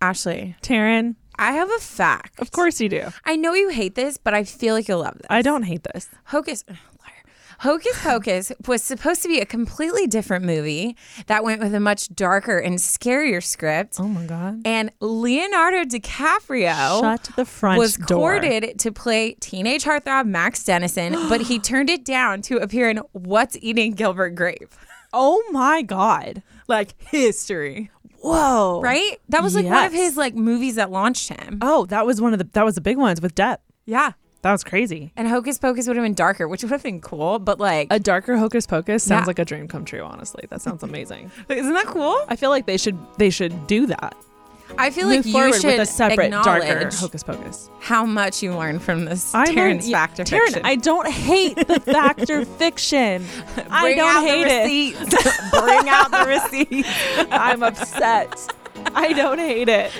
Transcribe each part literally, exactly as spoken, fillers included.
Ashley. Taryn. I have a fact. Of course you do. I know you hate this, but I feel like you'll love this. I don't hate this. Hocus... Hocus Pocus was supposed to be a completely different movie that went with a much darker and scarier script. Oh, my God. And Leonardo DiCaprio Shut the front was door. courted to play teenage heartthrob Max Dennison, but he turned it down to appear in What's Eating Gilbert Grape. Oh, my God. Like, history. Whoa. Right? That was like yes. one of his like movies that launched him. Oh, that was one of the, that was the big ones with Depp. Yeah. That was crazy. And Hocus Pocus would have been darker, which would have been cool, but like... A darker Hocus Pocus sounds yeah. like a dream come true, honestly. That sounds amazing. Isn't that cool? I feel like they should they should do that. I feel Move like you should with a separate, darker Hocus Pocus. How much you learn from this I Terrence learned, Factor Terrence, Fiction. I don't hate the Factor Fiction. I don't hate it. Bring out the receipts. I'm upset. I don't hate it.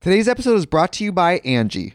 Today's episode is brought to you by Angie.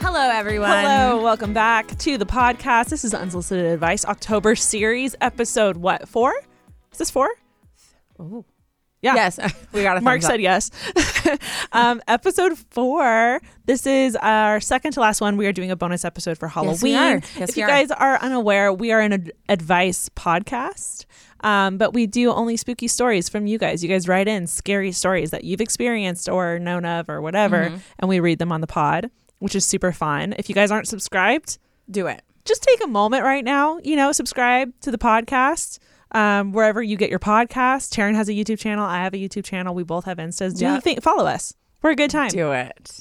Hello, everyone. Hello. Welcome back to the podcast. This is Unsolicited Advice, October series, episode what, four? Is this four? Oh, yeah. Yes. We got a thumbs Mark up. Said yes. um, episode four. This is our second to last one. We are doing a bonus episode for Halloween. Yes, we are. Yes, if we you are. guys are unaware, we are an ad- advice podcast. Um, but we do only spooky stories from you guys. You guys write in scary stories that you've experienced or known of or whatever, mm-hmm. and we read them on the pod, which is super fun. If you guys aren't subscribed, do it. Just take a moment right now, you know, subscribe to the podcast, um, wherever you get your podcast. Taryn has a YouTube channel. I have a YouTube channel. We both have Instas. Do yep. you think, follow us. We're a good time. Do it.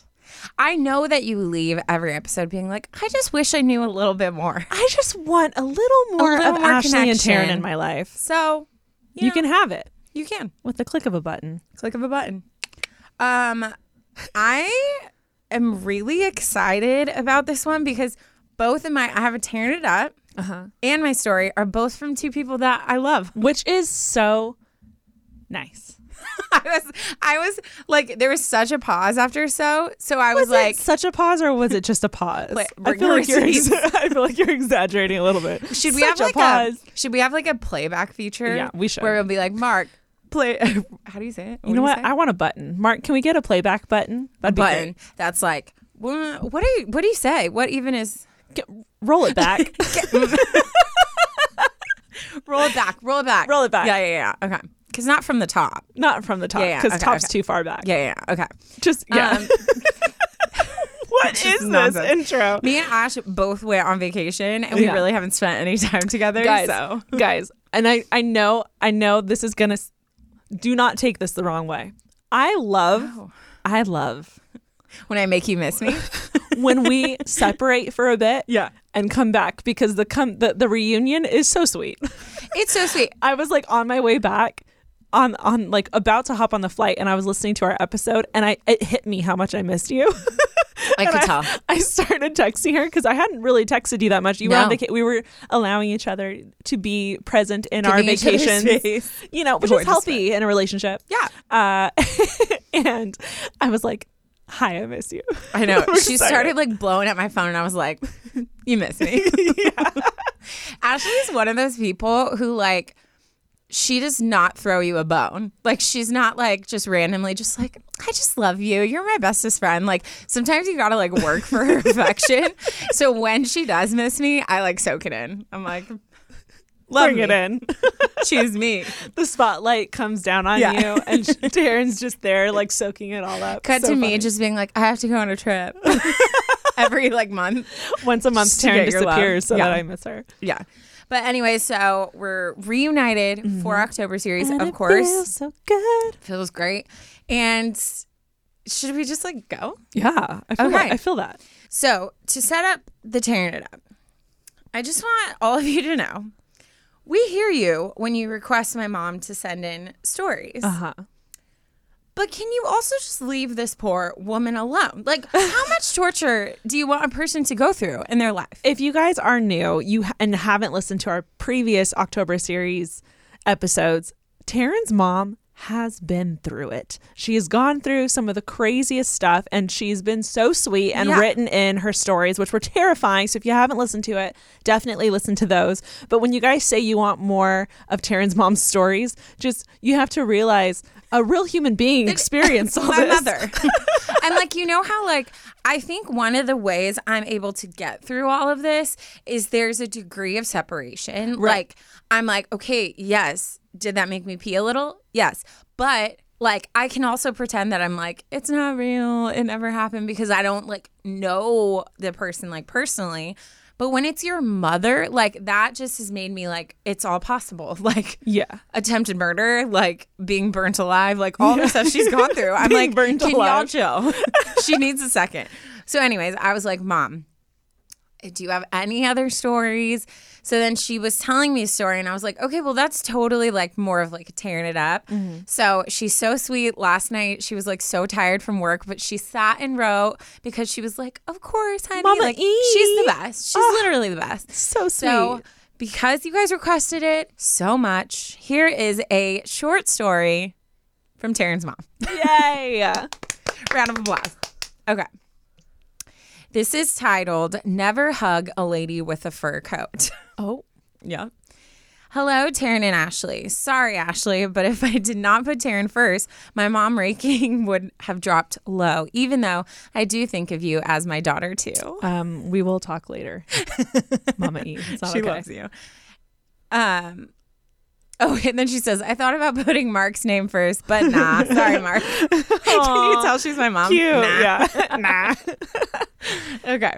I know that you leave every episode being like, I just wish I knew a little bit more. I just want a little more a little of more Ashley connection. and Taryn in my life. So you, you know, can have it. You can. With the click of a button. Click of a button. Um, I... I'm really excited about this one because both of my, I have a Tearing It Up uh-huh. and my story are both from two people that I love. Which is so nice. I was, I was like, there was such a pause after so. So I was, was like, it such a pause, or was it just a pause? Like, I feel like you're, ex- I feel like you're exaggerating a little bit. Should we such have a like pause. a Should we have like a playback feature? Yeah, we should. Where it'll be like, Mark, play. How do you say it? What you know what? Say? I want a button. Mark, can we get a playback button? That'd a button be great. That's like, what do you? What do you say? What even is? Get, roll it back. get, roll it back. Roll it back. Roll it back. Yeah, yeah, yeah. Okay. Because not from the top. Not from the top. Because yeah, yeah. okay, top's okay. too far back. Yeah, yeah, okay. Just, yeah. Um, what is this nonsense. intro? Me and Ash both went on vacation, and yeah. we really haven't spent any time together. Guys, so. guys, and I, I know, I know this is going to, do not take this the wrong way. I love, wow. I love. When I make you miss me? When we separate for a bit yeah. and come back, because the, com- the the reunion is so sweet. It's so sweet. I was like on my way back. On, on like about to hop on the flight, and I was listening to our episode, and I it hit me how much I missed you. I could I, tell. I started texting her because I hadn't really texted you that much. You no. were on vaca- we were allowing each other to be present in Giving our vacations, you know, which Gorgeous is healthy stuff. in a relationship. Yeah. Uh, and I was like, hi, I miss you. I know. She excited. started like blowing at my phone, and I was like, you miss me. Yeah. Ashley's one of those people who like, she does not throw you a bone. Like, she's not like just randomly just like, I just love you. You're my bestest friend. Like, sometimes you gotta like work for her affection. So when she does miss me, I like soak it in. I'm like, love Bring me. it in. Choose me. The spotlight comes down on yeah. you, and Taryn's just there like soaking it all up. Cut so to funny. me just being like, I have to go on a trip. Every like month. Once a month, Taryn disappears so yeah. that I miss her. Yeah. But anyway, so we're reunited mm-hmm. for October series, and of it course. Feels so good. Feels great. And should we just like go? Yeah, I feel okay. that. I feel that. So to set up the tearing it up, I just want all of you to know, we hear you when you request my mom to send in stories. Uh huh. But can you also just leave this poor woman alone? Like, how much torture do you want a person to go through in their life? If you guys are new you and haven't listened to our previous October series episodes, Taryn's mom has been through it. She has gone through some of the craziest stuff, and she's been so sweet and yeah. written in her stories, which were terrifying. So if you haven't listened to it, definitely listen to those. But when you guys say you want more of Taryn's mom's stories, just you have to realize a real human being experienced all my this. mother. And like, you know how like I think one of the ways I'm able to get through all of this is there's a degree of separation. Right. Like I'm like, okay, yes. Did that make me pee a little? Yes. But like, I can also pretend that I'm like, it's not real. It never happened, because I don't like know the person like personally. But when it's your mother, like that just has made me like, it's all possible. Like, yeah, attempted murder, like being burnt alive, like all yeah. the stuff she's gone through. I'm like, burnt can alive. y'all chill? She needs a second. So anyways, I was like, Mom, do you have any other stories? So then she was telling me a story, and I was like, okay, well, that's totally like more of like tearing it up. Mm-hmm. So she's so sweet. Last night she was like so tired from work, but she sat and wrote because she was like, of course, honey. Mama like, E. She's the best. She's oh, literally the best. So sweet. So because you guys requested it so much, here is a short story from Taryn's mom. Yay. Round of applause. Okay. This is titled, Never Hug a Lady with a Fur Coat. Oh, yeah. Hello, Taryn and Ashley. Sorry, Ashley, but if I did not put Taryn first, my mom raking would have dropped low, even though I do think of you as my daughter, too. Um, we will talk later. Mama E. It's not she okay. loves you. Um. Oh, and then she says, I thought about putting Mark's name first, but nah. Sorry, Mark. Can you tell she's my mom? Cute. Nah. Yeah. Nah. Okay.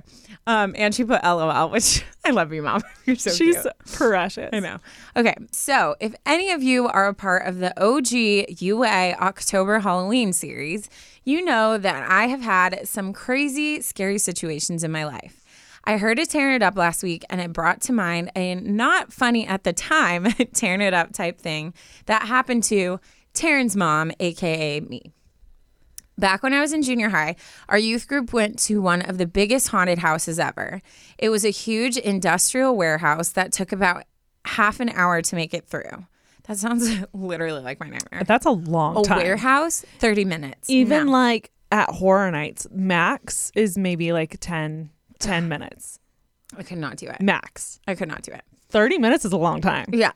Um, and she put LOL, which I love you, Mom. You're so she's cute. She's precious. I know. Okay. So if any of you are a part of the O G U A October Halloween series, you know that I have had some crazy, scary situations in my life. I heard it tearing it up last week, and it brought to mind a not funny at the time tearing it up type thing that happened to Taryn's mom, a k a me. Back when I was in junior high, our youth group went to one of the biggest haunted houses ever. It was a huge industrial warehouse that took about half an hour to make it through. That sounds literally like my nightmare. That's a long a time. A warehouse, thirty minutes. Even no. like at horror nights, max is maybe like ten, ten minutes. I could not do it. Max. I could not do it. thirty minutes is a long time. Yeah.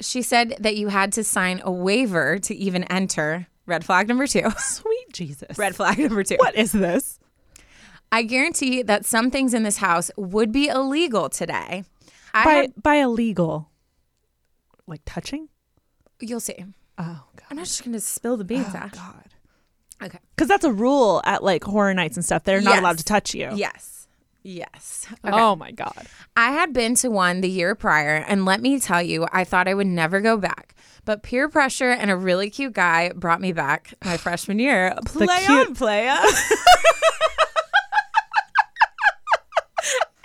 She said that you had to sign a waiver to even enter. Red flag number two. Sweet Jesus. Red flag number two. What is this? I guarantee that some things in this house would be illegal today. I by, had... by illegal, like touching? You'll see. Oh, God. I'm not just going to spill the beans, Ash. Oh, God. Okay. Because that's a rule at like horror nights and stuff. They're yes. not allowed to touch you. Yes. Yes. Okay. Oh, my God. I had been to one the year prior, and let me tell you, I thought I would never go back. But peer pressure and a really cute guy brought me back my freshman year. Play cute- on, playa.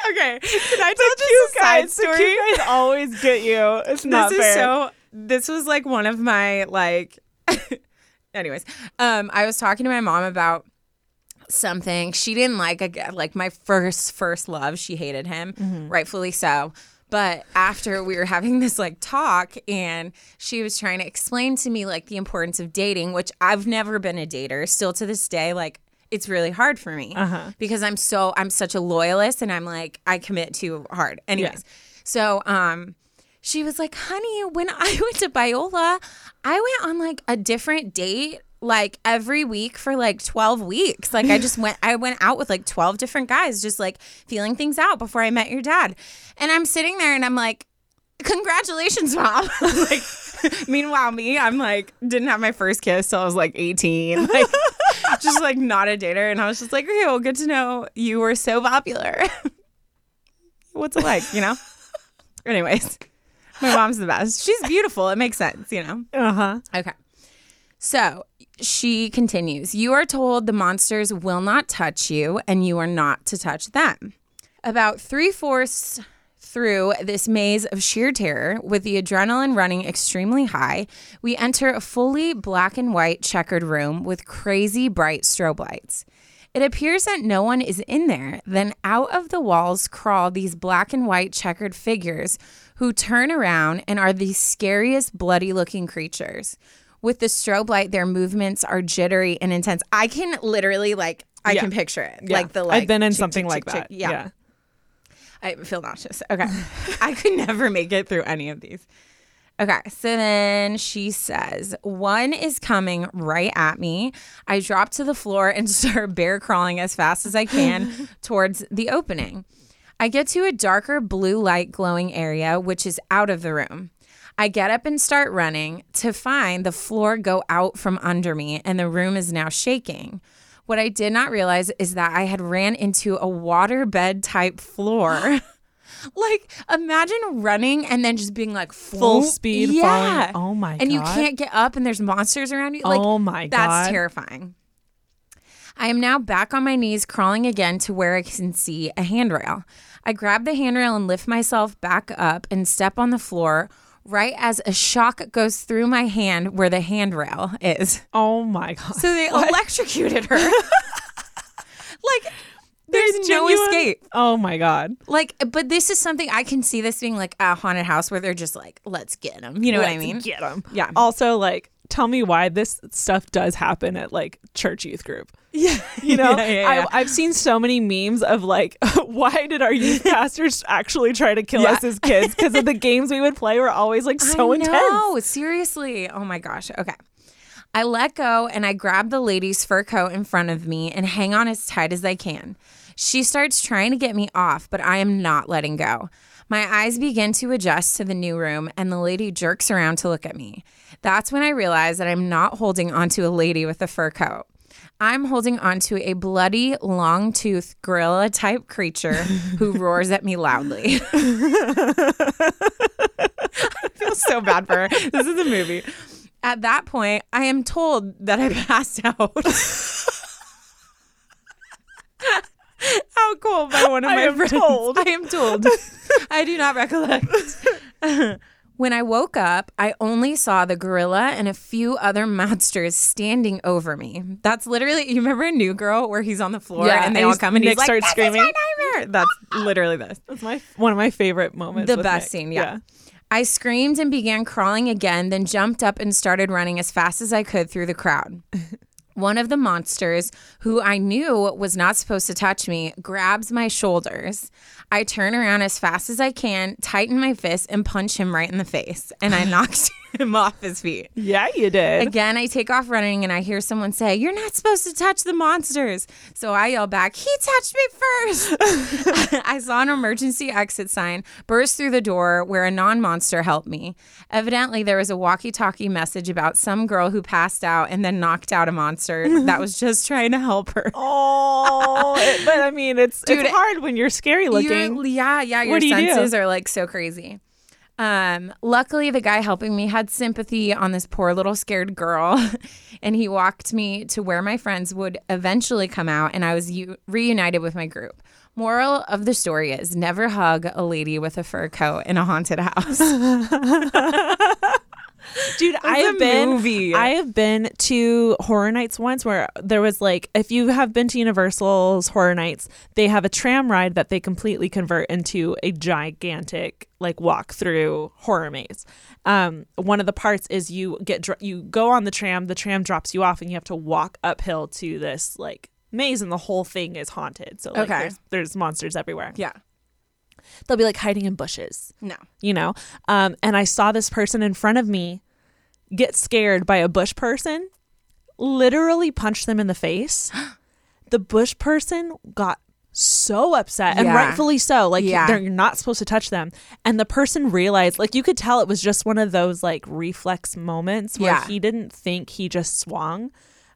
Okay. Can I tell just a side story? The cute guys always get you. It's not fair. This is so... This was, like, one of my, like... Anyways. Um, I was talking to my mom about... something she didn't like, a, like my first first love. She hated him, mm-hmm. rightfully so. But after we were having this like talk, and she was trying to explain to me like the importance of dating, which I've never been a dater. Still to this day, like it's really hard for me uh-huh. because I'm so I'm such a loyalist, and I'm like I commit too hard. Anyways, yeah. so um, she was like, "Honey, when I went to Biola, I went on like a different date." Like every week for like twelve weeks. Like I just went, I went out with like twelve different guys, just like feeling things out before I met your dad. And I'm sitting there and I'm like, congratulations, Mom. Like, meanwhile, me, I'm like, didn't have my first kiss till I was like eighteen. Like, just like not a dater. And I was just like, okay, well, good to know you were so popular. What's it like, you know? Anyways, my mom's the best. She's beautiful. It makes sense, you know? Uh-huh. Okay. So she continues, you are told the monsters will not touch you and you are not to touch them. About three-fourths through this maze of sheer terror, with the adrenaline running extremely high, we enter a fully black and white checkered room with crazy bright strobe lights. It appears that no one is in there. Then out of the walls crawl these black and white checkered figures who turn around and are the scariest, bloody-looking creatures. With the strobe light, their movements are jittery and intense. I can literally, like, I yeah. can picture it. Yeah. Like the like, I've been in chick, something chick, like chick, that. Chick. Yeah. yeah. I feel nauseous. Okay. I could never make it through any of these. Okay. So then she says, one is coming right at me. I drop to the floor and start bear crawling as fast as I can towards the opening. I get to a darker blue light glowing area, which is out of the room. I get up and start running to find the floor go out from under me, and the room is now shaking. What I did not realize is that I had ran into a waterbed type floor. Like, imagine running and then just being like full, full speed. Yeah. Falling. Oh, my and God. And you can't get up and there's monsters around you. Like, oh, my that's God. That's terrifying. I am now back on my knees, crawling again to where I can see a handrail. I grab the handrail and lift myself back up and step on the floor, right as a shock goes through my hand where the handrail is. Oh, my God. So they what? electrocuted her. Like, there's, there's no genuine escape. Oh, my God. Like, but this is something I can see this being like a haunted house where they're just like, let's get them. You know let's what I mean? Get them. Yeah. Also, like, tell me why this stuff does happen at, like, church youth group. Yeah. You know, yeah, yeah, yeah. I, I've seen so many memes of, like, why did our youth pastors actually try to kill yeah. us as kids? Because of the games we would play were always, like, so I know. intense. No, seriously. Oh, my gosh. Okay. I let go and I grab the lady's fur coat in front of me and hang on as tight as I can. She starts trying to get me off, but I am not letting go. My eyes begin to adjust to the new room, and the lady jerks around to look at me. That's when I realize that I'm not holding onto a lady with a fur coat. I'm holding onto a bloody, long-toothed, gorilla-type creature who roars at me loudly. I feel so bad for her. This is a movie. At that point, I am told that I passed out. How cool by one of my I friends. Told. I am told. I do not recollect. When I woke up, I only saw the gorilla and a few other monsters standing over me. That's literally, you remember a New Girl where he's on the floor yeah, and they and all come and Nick he's starts like, screaming. That's my nightmare. That's literally this. That's my one of my favorite moments. The best Nick. Scene, yeah. yeah. I screamed and began crawling again, then jumped up and started running as fast as I could through the crowd. One of the monsters, who I knew was not supposed to touch me, grabs my shoulders. I turn around as fast as I can, tighten my fist, and punch him right in the face. And I knocked him off his feet. Yeah, you did. Again, I take off running, and I hear someone say, "You're not supposed to touch the monsters." So I yell back, "He touched me first." I saw an emergency exit sign, burst through the door where a non-monster helped me. Evidently, there was a walkie-talkie message about some girl who passed out and then knocked out a monster that was just trying to help her. Oh, it, but I mean, it's Dude, it's hard when you're scary looking. You're, yeah, yeah, your you senses do? are like so crazy. Um, luckily, the guy helping me had sympathy on this poor little scared girl, and he walked me to where my friends would eventually come out, and I was u- reunited with my group. Moral of the story is never hug a lady with a fur coat in a haunted house. Dude, That's I have been movie. I have been to Horror Nights once where there was like, if you have been to Universal's Horror Nights, they have a tram ride that they completely convert into a gigantic like walk through horror maze. Um, one of the parts is you get dr- you go on the tram, the tram drops you off, and you have to walk uphill to this like maze, and the whole thing is haunted. So like, okay. there's, there's monsters everywhere. Yeah. They'll be like hiding in bushes. No. You know? Um, and I saw this person in front of me get scared by a bush person, literally punch them in the face. The bush person got so upset, yeah. and rightfully so. Like, yeah. they're, you're not supposed to touch them. And the person realized, like, you could tell it was just one of those, like, reflex moments where yeah. he didn't think, he just swung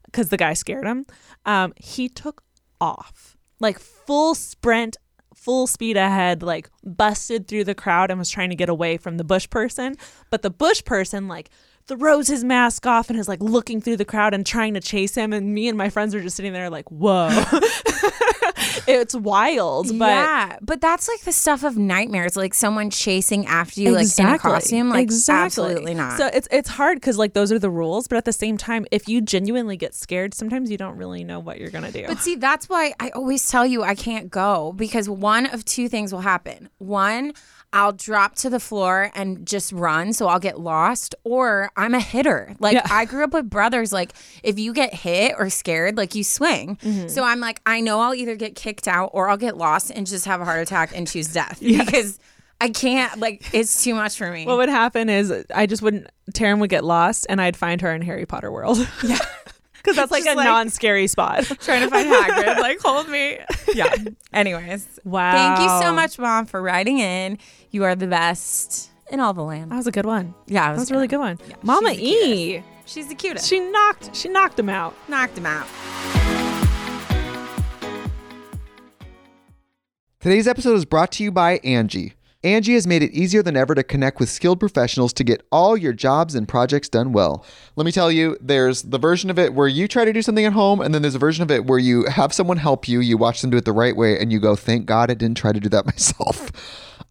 because the guy scared him. Um, he took off, like, full sprint. Full speed ahead, like busted through the crowd and was trying to get away from the bush person. But the bush person like throws his mask off and is like looking through the crowd and trying to chase him. And me and my friends were just sitting there like, whoa, it's wild. But yeah, but that's like the stuff of nightmares, like someone chasing after you, exactly. like in a costume, like exactly. absolutely not. So it's it's hard because like those are the rules, but at the same time, if you genuinely get scared, sometimes you don't really know what you're gonna do. But see, that's why I always tell you I can't go, because one of two things will happen. One, I'll drop to the floor and just run, so I'll get lost, or I'm a hitter. Like, yeah. I grew up with brothers, like, if you get hit or scared, like, you swing. Mm-hmm. So I'm like, I know I'll either get kicked out or I'll get lost and just have a heart attack and choose death. Yes. Because I can't, like, it's too much for me. What would happen is I just wouldn't, Taryn would get lost, and I'd find her in Harry Potter World. Yeah. Because that's like just a like, non-scary spot. Trying to find Hagrid. Like, hold me. Yeah. Anyways. Wow. Thank you so much, Mom, for writing in. You are the best in all the land. That was a good one. Yeah. That was a really good one. Yeah, Mama E. She's the cutest. She knocked, she knocked him out. Knocked him out. Today's episode is brought to you by Angie. Angie has made it easier than ever to connect with skilled professionals to get all your jobs and projects done well. Let me tell you, there's the version of it where you try to do something at home, and then there's a version of it where you have someone help you, you watch them do it the right way, and you go, thank God I didn't try to do that myself.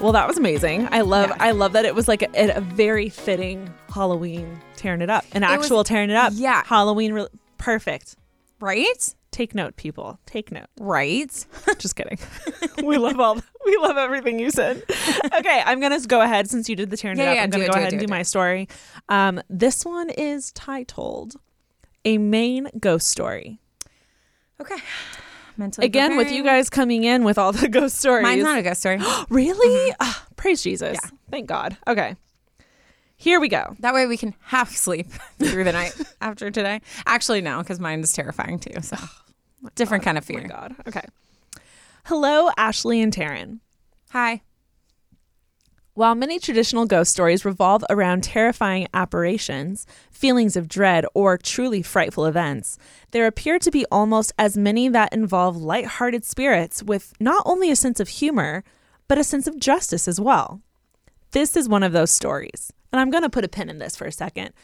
Well, that was amazing. I love yeah. I love that it was like a, a very fitting Halloween tearing it up. An it actual was, tearing it up. Yeah. Halloween. Re- perfect. Right? Take note, people. Take note. Right? Just kidding. We love all. We love everything you said. Okay. I'm going to go ahead since you did the tearing yeah, it up. Yeah, I'm going to go it, ahead do it, and do, do my story. Um, this one is titled A Maine Ghost Story. Okay. Mentally Again, preparing. With you guys coming in with all the ghost stories. Mine's not a ghost story. Really? Mm-hmm. Oh, praise Jesus. Yeah. Thank God. Okay. Here we go. That way we can half sleep through the night after today. Actually, no, because mine is terrifying too. So oh, different God. Kind of fear. Oh my God. Okay. Hello, Ashley and Taryn. Hi. While many traditional ghost stories revolve around terrifying apparitions, feelings of dread, or truly frightful events, there appear to be almost as many that involve lighthearted spirits with not only a sense of humor, but a sense of justice as well. This is one of those stories. And I'm going to put a pin in this for a second.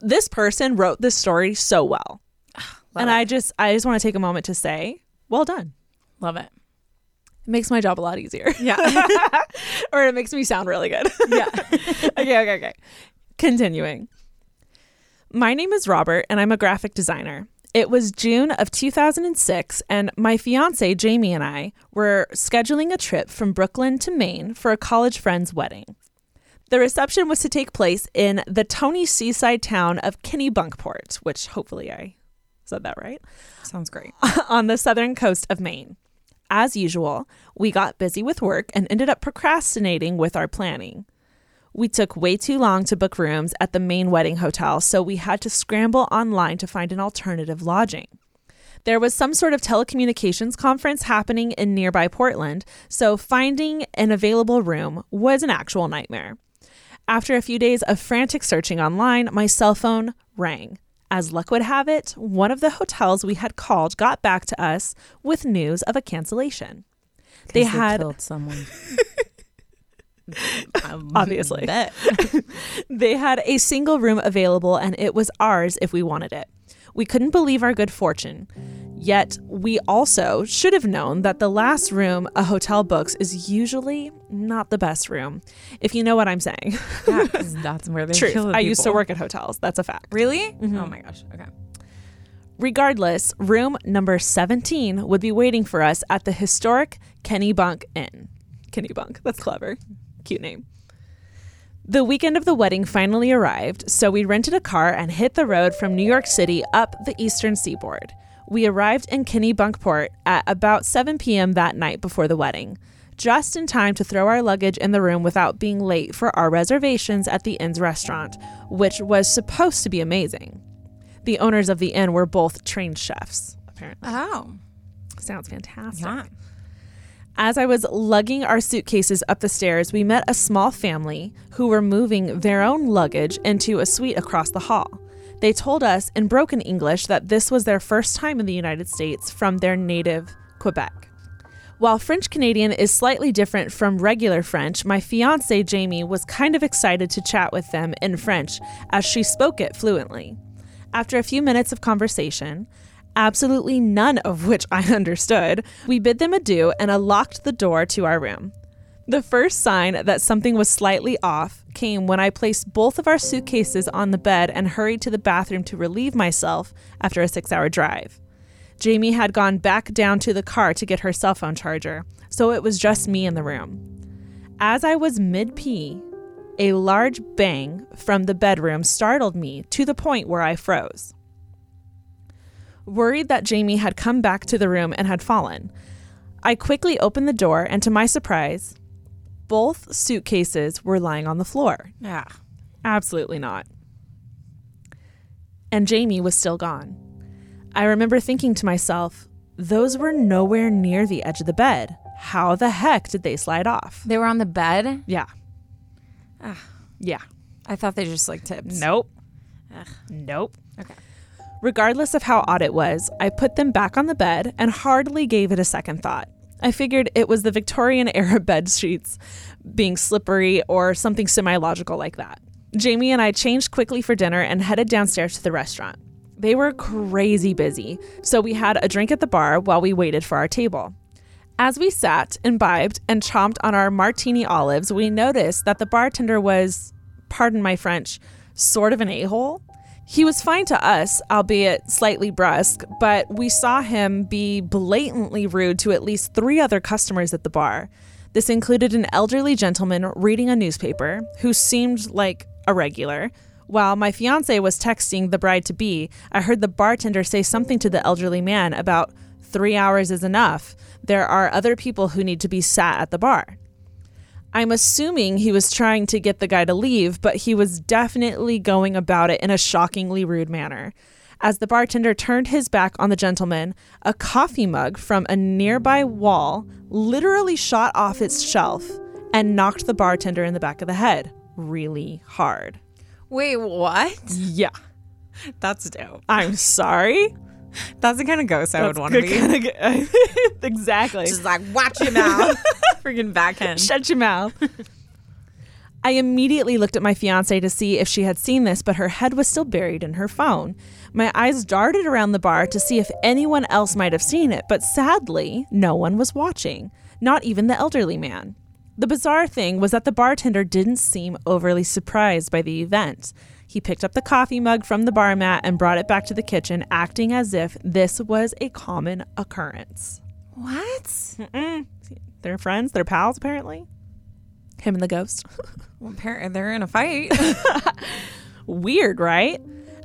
This person wrote this story so well. Love and it. I just I just want to take a moment to say, well done. Love it. It makes my job a lot easier. Yeah. Or it makes me sound really good. Yeah. Okay, okay, okay. Continuing. My name is Robert, and I'm a graphic designer. It was June of two thousand six, and my fiancé, Jamie, and I were scheduling a trip from Brooklyn to Maine for a college friend's wedding. The reception was to take place in the Tony seaside town of Kennebunkport, which hopefully I said that right. Sounds great. On the southern coast of Maine. As usual, we got busy with work and ended up procrastinating with our planning. We took way too long to book rooms at the main wedding hotel, so we had to scramble online to find an alternative lodging. There was some sort of telecommunications conference happening in nearby Portland, so finding an available room was an actual nightmare. After a few days of frantic searching online, my cell phone rang. As luck would have it, one of the hotels we had called got back to us with news of a cancellation. They had they killed someone. Obviously. They had a single room available, and it was ours if we wanted it. We couldn't believe our good fortune. Yet we also should have known that the last room a hotel books is usually not the best room, if you know what I'm saying. Yeah, because that's where they Truth. Kill the people. I used to work at hotels. That's a fact. Really? Mm-hmm. Oh my gosh. Okay. Regardless, room number seventeen would be waiting for us at the historic Kennebunk Inn. Kennebunk. That's clever. Cute name. The weekend of the wedding finally arrived, so we rented a car and hit the road from New York City up the eastern seaboard. We arrived in Kennebunkport at about seven p.m. that night before the wedding, just in time to throw our luggage in the room without being late for our reservations at the inn's restaurant, which was supposed to be amazing. The owners of the inn were both trained chefs, apparently. Oh. Sounds fantastic. Yeah. As I was lugging our suitcases up the stairs, we met a small family who were moving their own luggage into a suite across the hall. They told us in broken English that this was their first time in the United States from their native Quebec. While French Canadian is slightly different from regular French, my fiancée Jamie was kind of excited to chat with them in French as she spoke it fluently. After a few minutes of conversation, absolutely none of which I understood, we bid them adieu and unlocked the door to our room. The first sign that something was slightly off came when I placed both of our suitcases on the bed and hurried to the bathroom to relieve myself after a six-hour drive. Jamie had gone back down to the car to get her cell phone charger, so it was just me in the room. As I was mid-pee, a large bang from the bedroom startled me to the point where I froze. Worried that Jamie had come back to the room and had fallen, I quickly opened the door, and to my surprise, both suitcases were lying on the floor. Yeah. Absolutely not. And Jamie was still gone. I remember thinking to myself, Those were nowhere near the edge of the bed. How the heck did they slide off? They were on the bed? Yeah. Ugh. Yeah. I thought they just like tips. Nope. Ugh. Nope. Okay. Regardless of how odd it was, I put them back on the bed and hardly gave it a second thought. I figured it was the Victorian-era bed sheets being slippery or something semi-logical like that. Jamie and I changed quickly for dinner and headed downstairs to the restaurant. They were crazy busy, so we had a drink at the bar while we waited for our table. As we sat, imbibed, and chomped on our martini olives, we noticed that the bartender was, pardon my French, sort of an a-hole. He was fine to us, albeit slightly brusque, but we saw him be blatantly rude to at least three other customers at the bar. This included an elderly gentleman reading a newspaper who seemed like a regular. While my fiance was texting the bride-to-be, I heard the bartender say something to the elderly man about three hours is enough. There are other people who need to be sat at the bar. I'm assuming he was trying to get the guy to leave, but he was definitely going about it in a shockingly rude manner. As the bartender turned his back on the gentleman, a coffee mug from a nearby wall literally shot off its shelf and knocked the bartender in the back of the head really hard. Wait, what? Yeah. That's dope. I'm sorry. That's the kind of ghost I That's would want to be. Kind of g- exactly. Just like, watch your mouth. Freaking backhand. Shut your mouth. I immediately looked at my fiance to see if she had seen this, but her head was still buried in her phone. My eyes darted around the bar to see if anyone else might have seen it, but sadly, no one was watching. Not even the elderly man. The bizarre thing was that the bartender didn't seem overly surprised by the event. He picked up the coffee mug from the bar mat and brought it back to the kitchen, acting as if this was a common occurrence. What? Mm-mm. They're friends. They're pals, apparently. Him and the ghost. Well, apparently they're in a fight. Weird, right?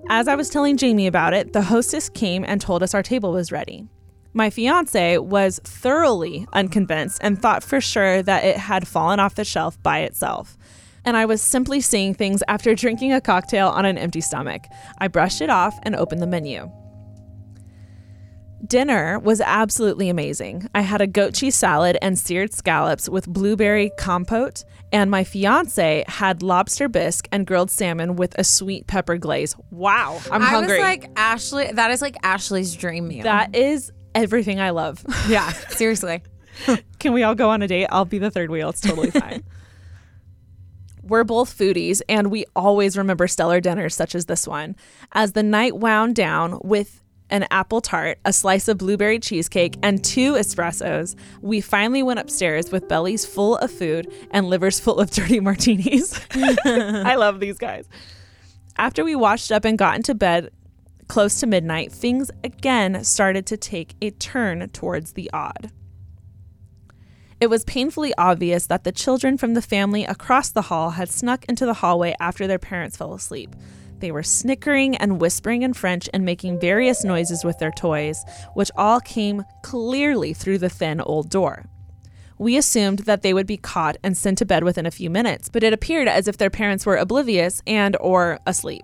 As I was telling Jamie about it, the hostess came and told us our table was ready. My fiance was thoroughly unconvinced and thought for sure that it had fallen off the shelf by itself. And I was simply seeing things after drinking a cocktail on an empty stomach. I brushed it off and opened the menu. Dinner was absolutely amazing. I had a goat cheese salad and seared scallops with blueberry compote, and my fiance had lobster bisque and grilled salmon with a sweet pepper glaze. Wow, I'm I hungry. I was like, Ashley, that is like Ashley's dream meal. That is everything I love. Yeah, seriously. Can we all go on a date? I'll be the third wheel. It's totally fine. We're both foodies, and we always remember stellar dinners such as this one. As the night wound down with an apple tart, a slice of blueberry cheesecake, and two espressos, we finally went upstairs with bellies full of food and livers full of dirty martinis. I love these guys. After we washed up and got into bed close to midnight, things again started to take a turn towards the odd. It was painfully obvious that the children from the family across the hall had snuck into the hallway after their parents fell asleep. They were snickering and whispering in French and making various noises with their toys, which all came clearly through the thin old door. We assumed that they would be caught and sent to bed within a few minutes, but it appeared as if their parents were oblivious and or asleep.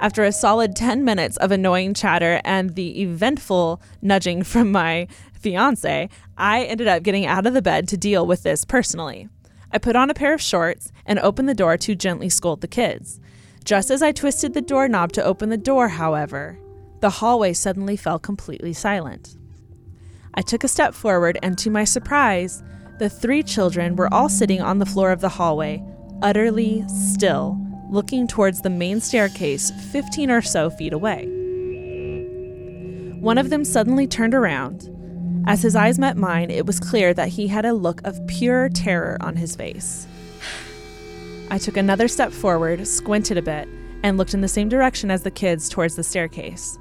After a solid ten minutes of annoying chatter and the eventful nudging from my fiance, I ended up getting out of the bed to deal with this personally. I put on a pair of shorts and opened the door to gently scold the kids. Just as I twisted the doorknob to open the door, however, the hallway suddenly fell completely silent. I took a step forward, and to my surprise, the three children were all sitting on the floor of the hallway, utterly still, looking towards the main staircase fifteen or so feet away. One of them suddenly turned around. As his eyes met mine, it was clear that he had a look of pure terror on his face. I took another step forward, squinted a bit, and looked in the same direction as the kids towards the staircase.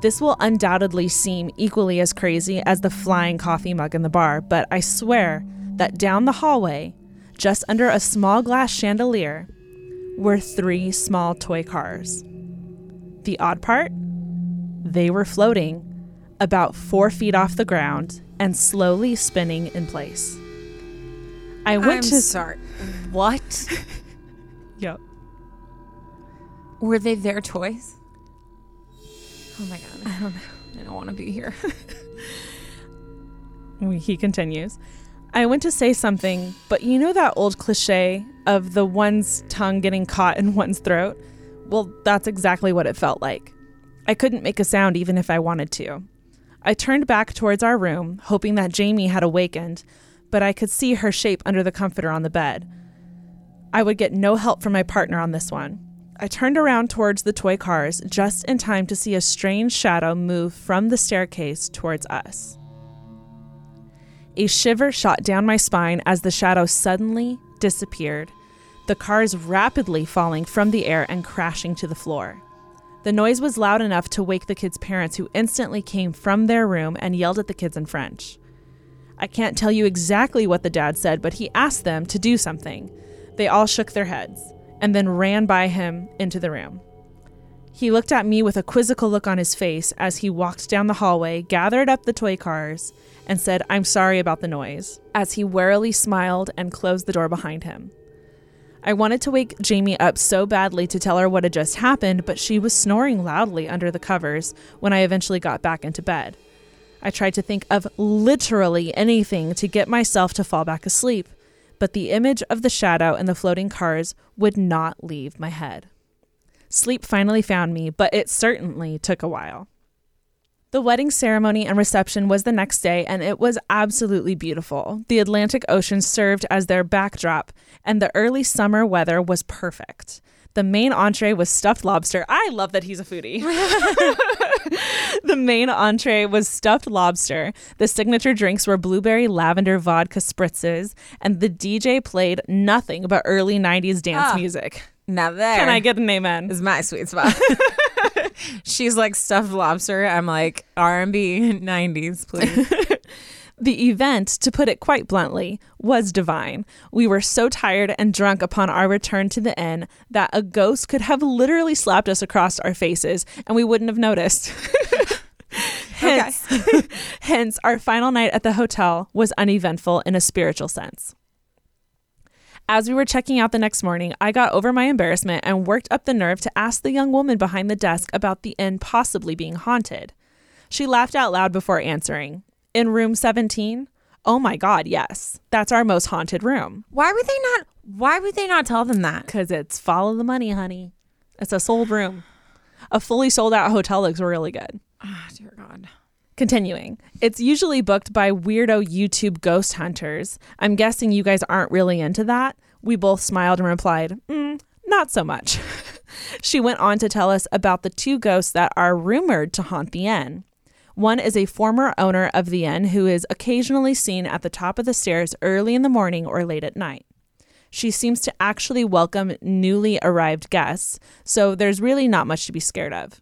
This will undoubtedly seem equally as crazy as the flying coffee mug in the bar, but I swear that down the hallway, just under a small glass chandelier, were three small toy cars. The odd part? They were floating about four feet off the ground and slowly spinning in place. I went I'm to start. What? Yep. Were they their toys? Oh my god, I don't know. I don't want to be here. He continues. I went to say something, but you know that old cliche of the one's tongue getting caught in one's throat? Well, that's exactly what it felt like. I couldn't make a sound even if I wanted to. I turned back towards our room, hoping that Jamie had awakened, but I could see her shape under the comforter on the bed. I would get no help from my partner on this one. I turned around towards the toy cars just in time to see a strange shadow move from the staircase towards us. A shiver shot down my spine as the shadow suddenly disappeared, the cars rapidly falling from the air and crashing to the floor. The noise was loud enough to wake the kids' parents, who instantly came from their room and yelled at the kids in French. I can't tell you exactly what the dad said, but he asked them to do something. They all shook their heads and then ran by him into the room. He looked at me with a quizzical look on his face as he walked down the hallway, gathered up the toy cars, and said, "I'm sorry about the noise," as he warily smiled and closed the door behind him. I wanted to wake Jamie up so badly to tell her what had just happened, but she was snoring loudly under the covers when I eventually got back into bed. I tried to think of literally anything to get myself to fall back asleep, but the image of the shadow and the floating cars would not leave my head. Sleep finally found me, but it certainly took a while. The wedding ceremony and reception was the next day, and it was absolutely beautiful. The Atlantic Ocean served as their backdrop, and the early summer weather was perfect. The main entree was stuffed lobster. I love that he's a foodie. The main entree was stuffed lobster. The signature drinks were blueberry lavender vodka spritzes, and the D J played nothing but early nineties dance oh, music. Now there. Can I get an amen? Is my sweet spot. She's like stuffed lobster. I'm like R and B nineties, please. The event, to put it quite bluntly, was divine. We were so tired and drunk upon our return to the inn that a ghost could have literally slapped us across our faces and we wouldn't have noticed. hence, hence, our final night at the hotel was uneventful in a spiritual sense. As we were checking out the next morning, I got over my embarrassment and worked up the nerve to ask the young woman behind the desk about the inn possibly being haunted. She laughed out loud before answering. In room seventeen? Oh my God, yes. That's our most haunted room. Why would they not why would they not tell them that? Because it's follow the money, honey. It's a sold room. A fully sold out hotel looks really good. Ah, oh, dear God. Continuing. It's usually booked by weirdo YouTube ghost hunters. I'm guessing you guys aren't really into that. We both smiled and replied, mm, not so much. She went on to tell us about the two ghosts that are rumored to haunt the inn. One is a former owner of the inn who is occasionally seen at the top of the stairs early in the morning or late at night. She seems to actually welcome newly arrived guests, so there's really not much to be scared of.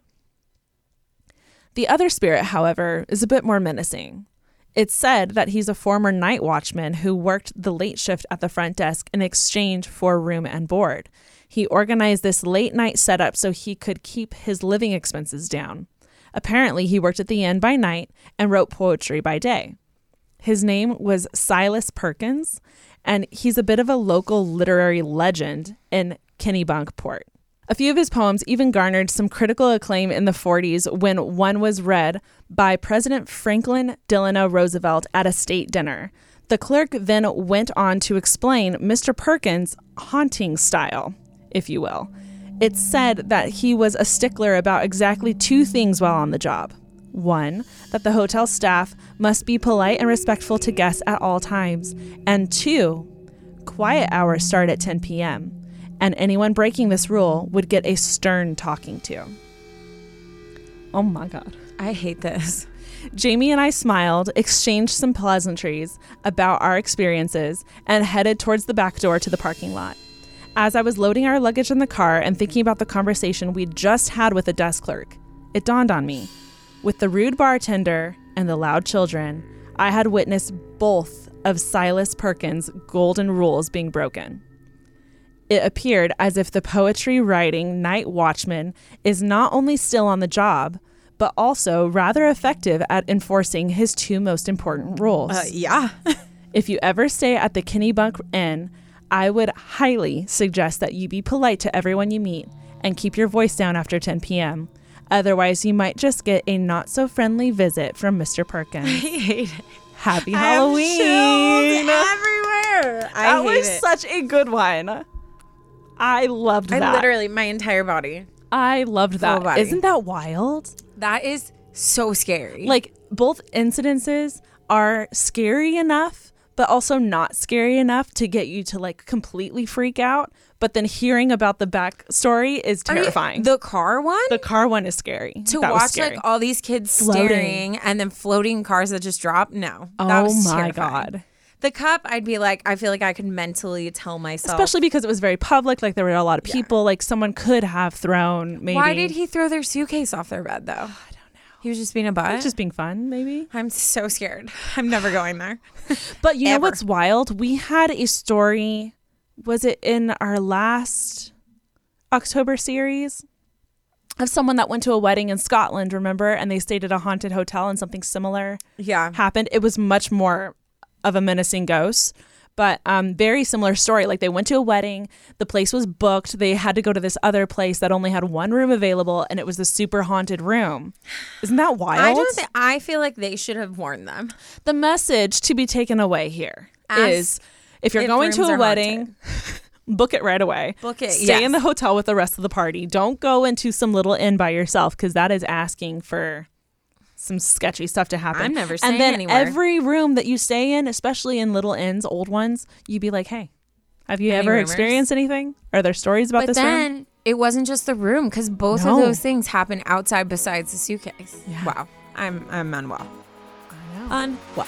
The other spirit, however, is a bit more menacing. It's said that he's a former night watchman who worked the late shift at the front desk in exchange for room and board. He organized this late night setup so he could keep his living expenses down. Apparently, he worked at the inn by night and wrote poetry by day. His name was Silas Perkins, and he's a bit of a local literary legend in Kennebunkport. A few of his poems even garnered some critical acclaim in the forties when one was read by President Franklin Delano Roosevelt at a state dinner. The clerk then went on to explain Mister Perkins' haunting style, if you will. It's said that he was a stickler about exactly two things while on the job. One, that the hotel staff must be polite and respectful to guests at all times. And two, quiet hours start at ten p.m., and anyone breaking this rule would get a stern talking to. Oh my God. I hate this. Jamie and I smiled, exchanged some pleasantries about our experiences, and headed towards the back door to the parking lot. As I was loading our luggage in the car and thinking about the conversation we'd just had with the desk clerk, it dawned on me. With the rude bartender and the loud children, I had witnessed both of Silas Perkins' golden rules being broken. It appeared as if the poetry-writing night watchman is not only still on the job, but also rather effective at enforcing his two most important rules. Uh, yeah. If you ever stay at the Kennebunk Inn, I would highly suggest that you be polite to everyone you meet and keep your voice down after ten p.m. Otherwise, you might just get a not-so-friendly visit from Mister Perkins. I hate it. Happy I Halloween. Everywhere. I that hate was it. Such a good one. I loved that. I literally, my entire body. I loved that. Isn't that wild? That is so scary. Like, both incidences are scary enough, but also not scary enough to get you to, like, completely freak out. But then hearing about the backstory is terrifying. I mean, the car one? The car one is scary. To that watch, scary. Like, all these kids floating. Staring and then floating cars that just drop? No. Oh, that was my terrifying. God. The cup, I'd be like, I feel like I could mentally tell myself. Especially because it was very public. Like, there were a lot of people. Yeah. Like, someone could have thrown, maybe. Why did he throw their suitcase off their bed, though? He was just being a butt. He was just being fun, maybe. I'm so scared. I'm never going there. But you Ever. know what's wild? We had a story. Was it in our last October series? Of someone that went to a wedding in Scotland, remember? And they stayed at a haunted hotel and something similar yeah. happened. It was much more of a menacing ghost. But um, very similar story. Like, they went to a wedding. The place was booked. They had to go to this other place that only had one room available, and it was the super haunted room. Isn't that wild? I don't think, I feel like they should have warned them. The message to be taken away here Ask is if you're if going to a wedding, book it right away. Book it. Stay yes. in the hotel with the rest of the party. Don't go into some little inn by yourself, because that is asking for some sketchy stuff to happen. I'm never staying anywhere. And then anywhere. Every room that you stay in, especially in little inns, old ones, you'd be like, hey, have you Any ever rumors? experienced anything? Are there stories about but this then, room? But then it wasn't just the room, because both no. of those things happen outside besides the suitcase. Yeah. Wow. I'm I'm unwell. I know. Unwell.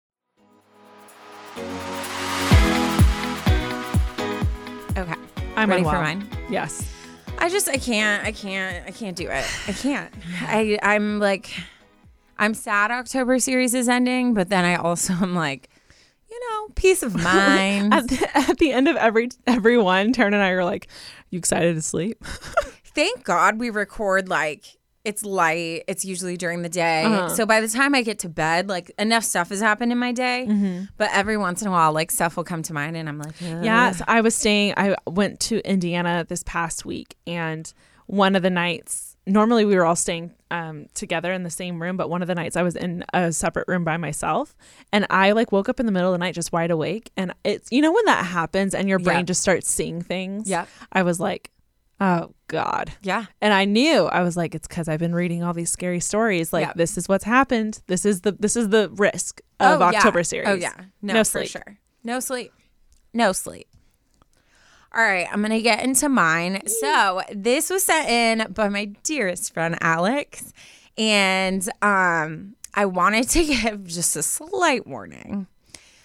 Okay. I'm ready for mine. Yes. I just, I can't, I can't, I can't do it. I can't. I, I'm like, I'm sad October series is ending, but then I also am like, you know, peace of mind. at, the, at the end of every, every one, Taryn and I are like, you excited to sleep? Thank God we record like, it's light. It's usually during the day. Uh-huh. So by the time I get to bed, like, enough stuff has happened in my day. Mm-hmm. But every once in a while, like, stuff will come to mind and I'm like, ugh. Yeah. So I was staying, I went to Indiana this past week, and one of the nights, normally we were all staying um, together in the same room, but one of the nights I was in a separate room by myself, and I like woke up in the middle of the night just wide awake. And it's, you know, when that happens and your brain yep. just starts seeing things. Yeah. I was like, oh, God. Yeah. And I knew. I was like, it's because I've been reading all these scary stories. Like, yeah. this is what's happened. This is the this is the risk of oh, October yeah. series. Oh, yeah. No, no sleep. For sure. No sleep. No sleep. All right. I'm going to get into mine. So this was sent in by my dearest friend, Alex. And um, I wanted to give just a slight warning.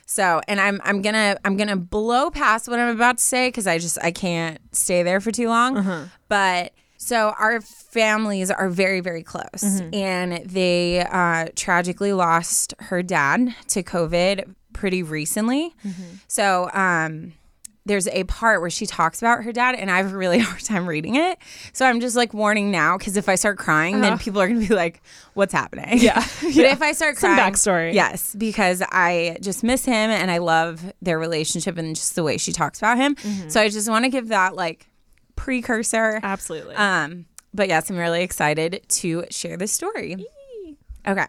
So, and I'm I'm gonna I'm gonna blow past what I'm about to say because I just I can't stay there for too long. Uh-huh. But so our families are very very close, mm-hmm. and they uh, tragically lost her dad to COVID pretty recently. Mm-hmm. So um, there's a part where she talks about her dad, and I have a really hard time reading it. So I'm just like warning now because if I start crying, uh-huh. then people are gonna be like, what's happening? Yeah. But yeah. if I start crying. Some backstory. Yes. Because I just miss him and I love their relationship and just the way she talks about him. Mm-hmm. So I just want to give that like precursor. Absolutely. Um, but yes, I'm really excited to share this story. Eee. Okay.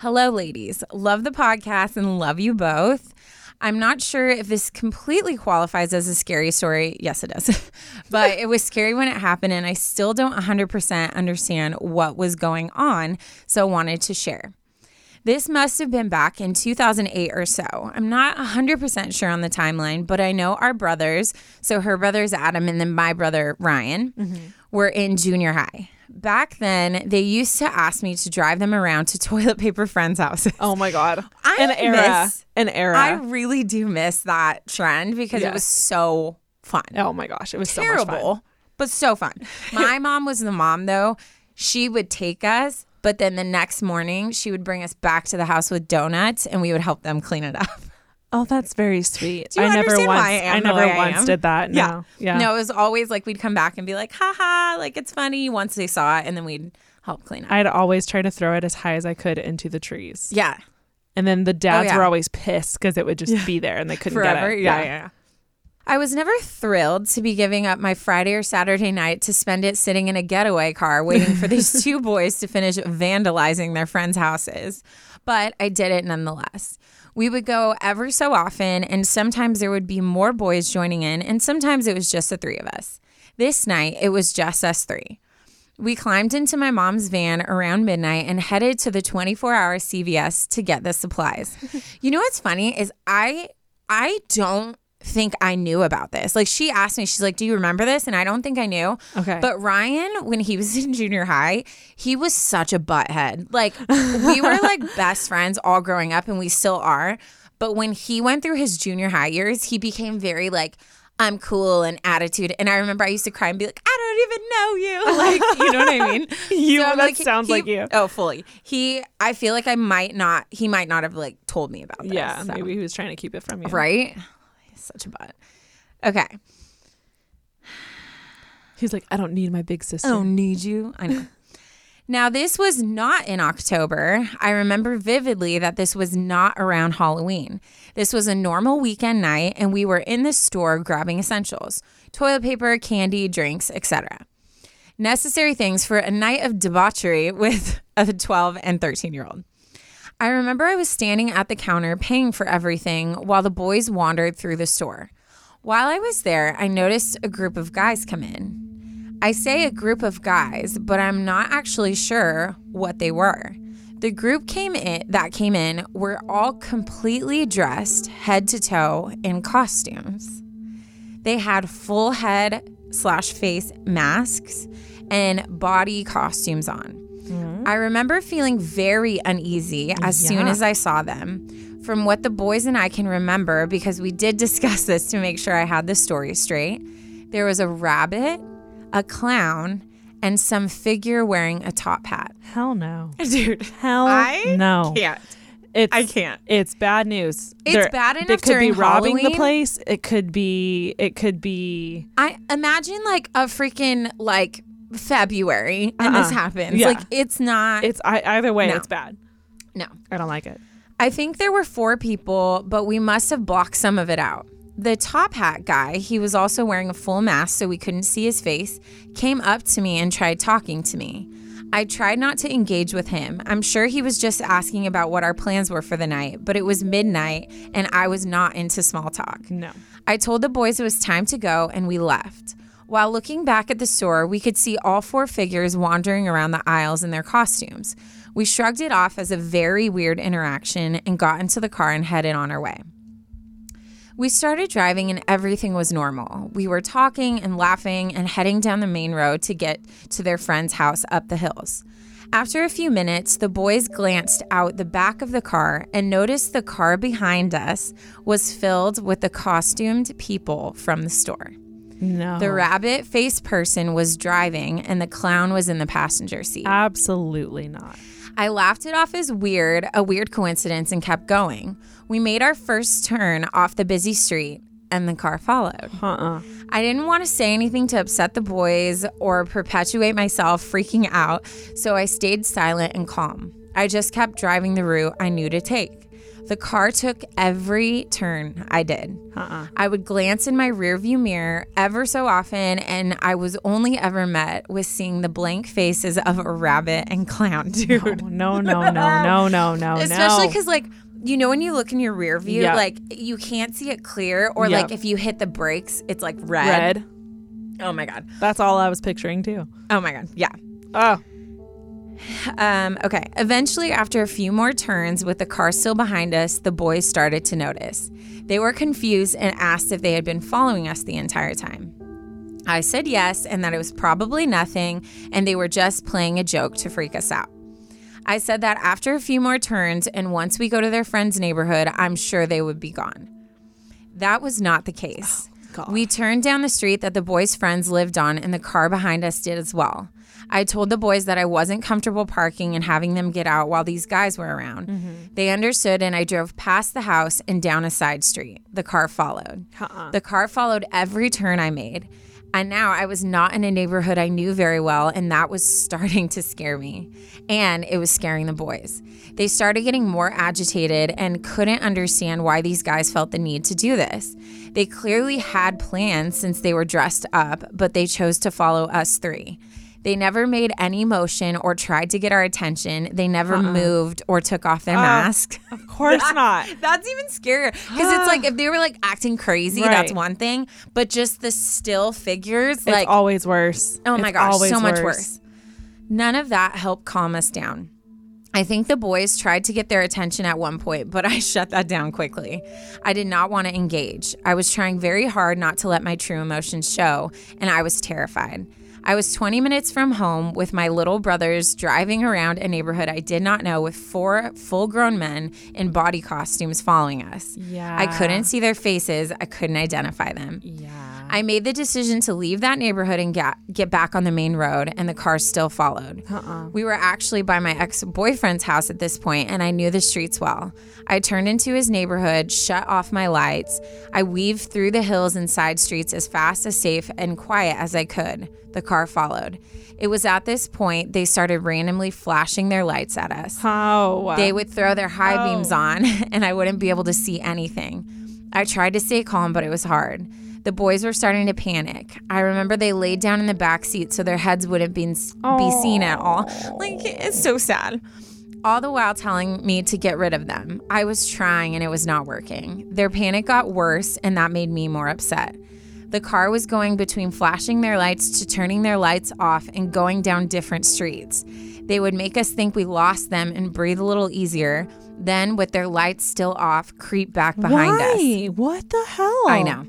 Hello, ladies. Love the podcast and love you both. I'm not sure if this completely qualifies as a scary story. Yes, it does. But it was scary when it happened, and I still don't one hundred percent understand what was going on, so wanted to share. This must have been back in two thousand eight or so. I'm not one hundred percent sure on the timeline, but I know our brothers, so her brother's Adam and then my brother Ryan, mm-hmm. were in junior high. Back then, they used to ask me to drive them around to toilet paper friends' houses. Oh, my God. I An era. Miss, An era. I really do miss that trend because yes. it was so fun. Oh, my gosh. It was Terrible. so much fun. but so fun. My mom was the mom, though. She would take us, but then the next morning, she would bring us back to the house with donuts, and we would help them clean it up. Oh, that's very sweet. Do you I understand never once, why I am? I never I once am? did that. No. Yeah. yeah. No, it was always like we'd come back and be like, ha ha, like it's funny once they saw it, and then we'd help clean up. I'd always try to throw it as high as I could into the trees. Yeah. And then the dads oh, yeah. were always pissed because it would just yeah. be there and they couldn't Forever, get it. Yeah. yeah, yeah. I was never thrilled to be giving up my Friday or Saturday night to spend it sitting in a getaway car waiting for these two boys to finish vandalizing their friends' houses. But I did it nonetheless. We would go ever so often, and sometimes there would be more boys joining in, and sometimes it was just the three of us. This night, it was just us three. We climbed into my mom's van around midnight and headed to the twenty-four hour C V S to get the supplies. You know what's funny is I I don't think I knew about this. Like, she asked me, she's like, do you remember this? And I don't think I knew. Okay. But Ryan, when he was in junior high, he was such a butthead. Like, we were like best friends all growing up, and we still are. But when he went through his junior high years, he became very like, I'm cool and attitude. And I remember I used to cry and be like, I don't even know you. Like, you know what I mean? you, so that like, sounds he, like you. Oh, fully. He, I feel like I might not, he might not have like told me about this. Yeah, so. Maybe he was trying to keep it from you. Right? Such a butt. Okay. He's like, I don't need my big sister. I don't need you. I know. Now, this was not in October. I remember vividly that this was not around Halloween. This was a normal weekend night, and we were in the store grabbing essentials, toilet paper, candy, drinks, et cetera. Necessary things for a night of debauchery with a twelve and thirteen-year-old. I remember I was standing at the counter paying for everything while the boys wandered through the store. While I was there, I noticed a group of guys come in. I say a group of guys, but I'm not actually sure what they were. The group came in that came in were all completely dressed head to toe in costumes. They had full head slash face masks and body costumes on. I remember feeling very uneasy as yeah. soon as I saw them. From what the boys and I can remember, because we did discuss this to make sure I had the story straight, there was a rabbit, a clown, and some figure wearing a top hat. Hell no. Dude. Hell I no. Can't. It's, I can't. It's bad news. It's They're, bad enough it could during be robbing Halloween. The place. It could be, it could be. I imagine like a freaking like. February and uh-uh. this happens yeah. like it's not it's I, either way no. it's bad. No, I don't like it. I think there were four people, but we must have blocked some of it out. The top hat guy, he was also wearing a full mask so we couldn't see his face, came up to me and tried talking to me. I tried not to engage with him. I'm sure he was just asking about what our plans were for the night, but it was midnight and I was not into small talk. No, I told the boys it was time to go and we left. While looking back at the store, we could see all four figures wandering around the aisles in their costumes. We shrugged it off as a very weird interaction and got into the car and headed on our way. We started driving and everything was normal. We were talking and laughing and heading down the main road to get to their friend's house up the hills. After a few minutes, the boys glanced out the back of the car and noticed the car behind us was filled with the costumed people from the store. No. The rabbit-faced person was driving, and the clown was in the passenger seat. Absolutely not. I laughed it off as weird, a weird coincidence, and kept going. We made our first turn off the busy street, and the car followed. Uh-uh. I didn't want to say anything to upset the boys or perpetuate myself freaking out, so I stayed silent and calm. I just kept driving the route I knew to take. The car took every turn I did. Uh-uh. I would glance in my rearview mirror ever so often, and I was only ever met with seeing the blank faces of a rabbit and clown, dude. No, no, no, no, no, no, no. Especially because, like, you know when you look in your rear view, yep. like, you can't see it clear, or, yep. like, if you hit the brakes, it's, like, red. Red. Oh, my God. That's all I was picturing, too. Oh, my God. Yeah. Oh. Um, okay. Eventually, after a few more turns with the car still behind us, the boys started to notice. They were confused and asked if they had been following us the entire time. I said yes, and that it was probably nothing, and they were just playing a joke to freak us out. I said that after a few more turns, and once we go to their friend's neighborhood, I'm sure they would be gone. That was not the case. car. We turned down the street that the boys' friends lived on, and the car behind us did as well. I told the boys that I wasn't comfortable parking and having them get out while these guys were around. Mm-hmm. They understood, and I drove past the house and down a side street. The car followed. Uh-uh. The car followed every turn I made. And now I was not in a neighborhood I knew very well, and that was starting to scare me. And it was scaring the boys. They started getting more agitated and couldn't understand why these guys felt the need to do this. They clearly had plans since they were dressed up, but they chose to follow us three. They never made any motion or tried to get our attention. They never uh-uh. moved or took off their uh, mask. Of course that, not. That's even scarier. Because it's like if they were like acting crazy, right. that's one thing. But just the still figures. It's like always worse. Oh my it's gosh, so much worse. worse. None of that helped calm us down. I think the boys tried to get their attention at one point, but I shut that down quickly. I did not want to engage. I was trying very hard not to let my true emotions show, and I was terrified. I was twenty minutes from home with my little brothers driving around a neighborhood I did not know with four full-grown men in body costumes following us. Yeah. I couldn't see their faces. I couldn't identify them. Yeah. I made the decision to leave that neighborhood and get, get back on the main road, and the car still followed. Uh-uh. We were actually by my ex-boyfriend's house at this point, and I knew the streets well. I turned into his neighborhood, shut off my lights. I weaved through the hills and side streets as fast, as safe, and quiet as I could. The car followed. It was at this point they started randomly flashing their lights at us. How? They would throw their high How? beams on, and I wouldn't be able to see anything. I tried to stay calm, but it was hard. The boys were starting to panic. I remember they laid down in the back seat so their heads wouldn't be, be seen at all. Like, it's so sad. All the while telling me to get rid of them. I was trying, and it was not working. Their panic got worse, and that made me more upset. The car was going between flashing their lights to turning their lights off and going down different streets. They would make us think we lost them and breathe a little easier. Then, with their lights still off, creep back behind Why? us. What the hell? I know.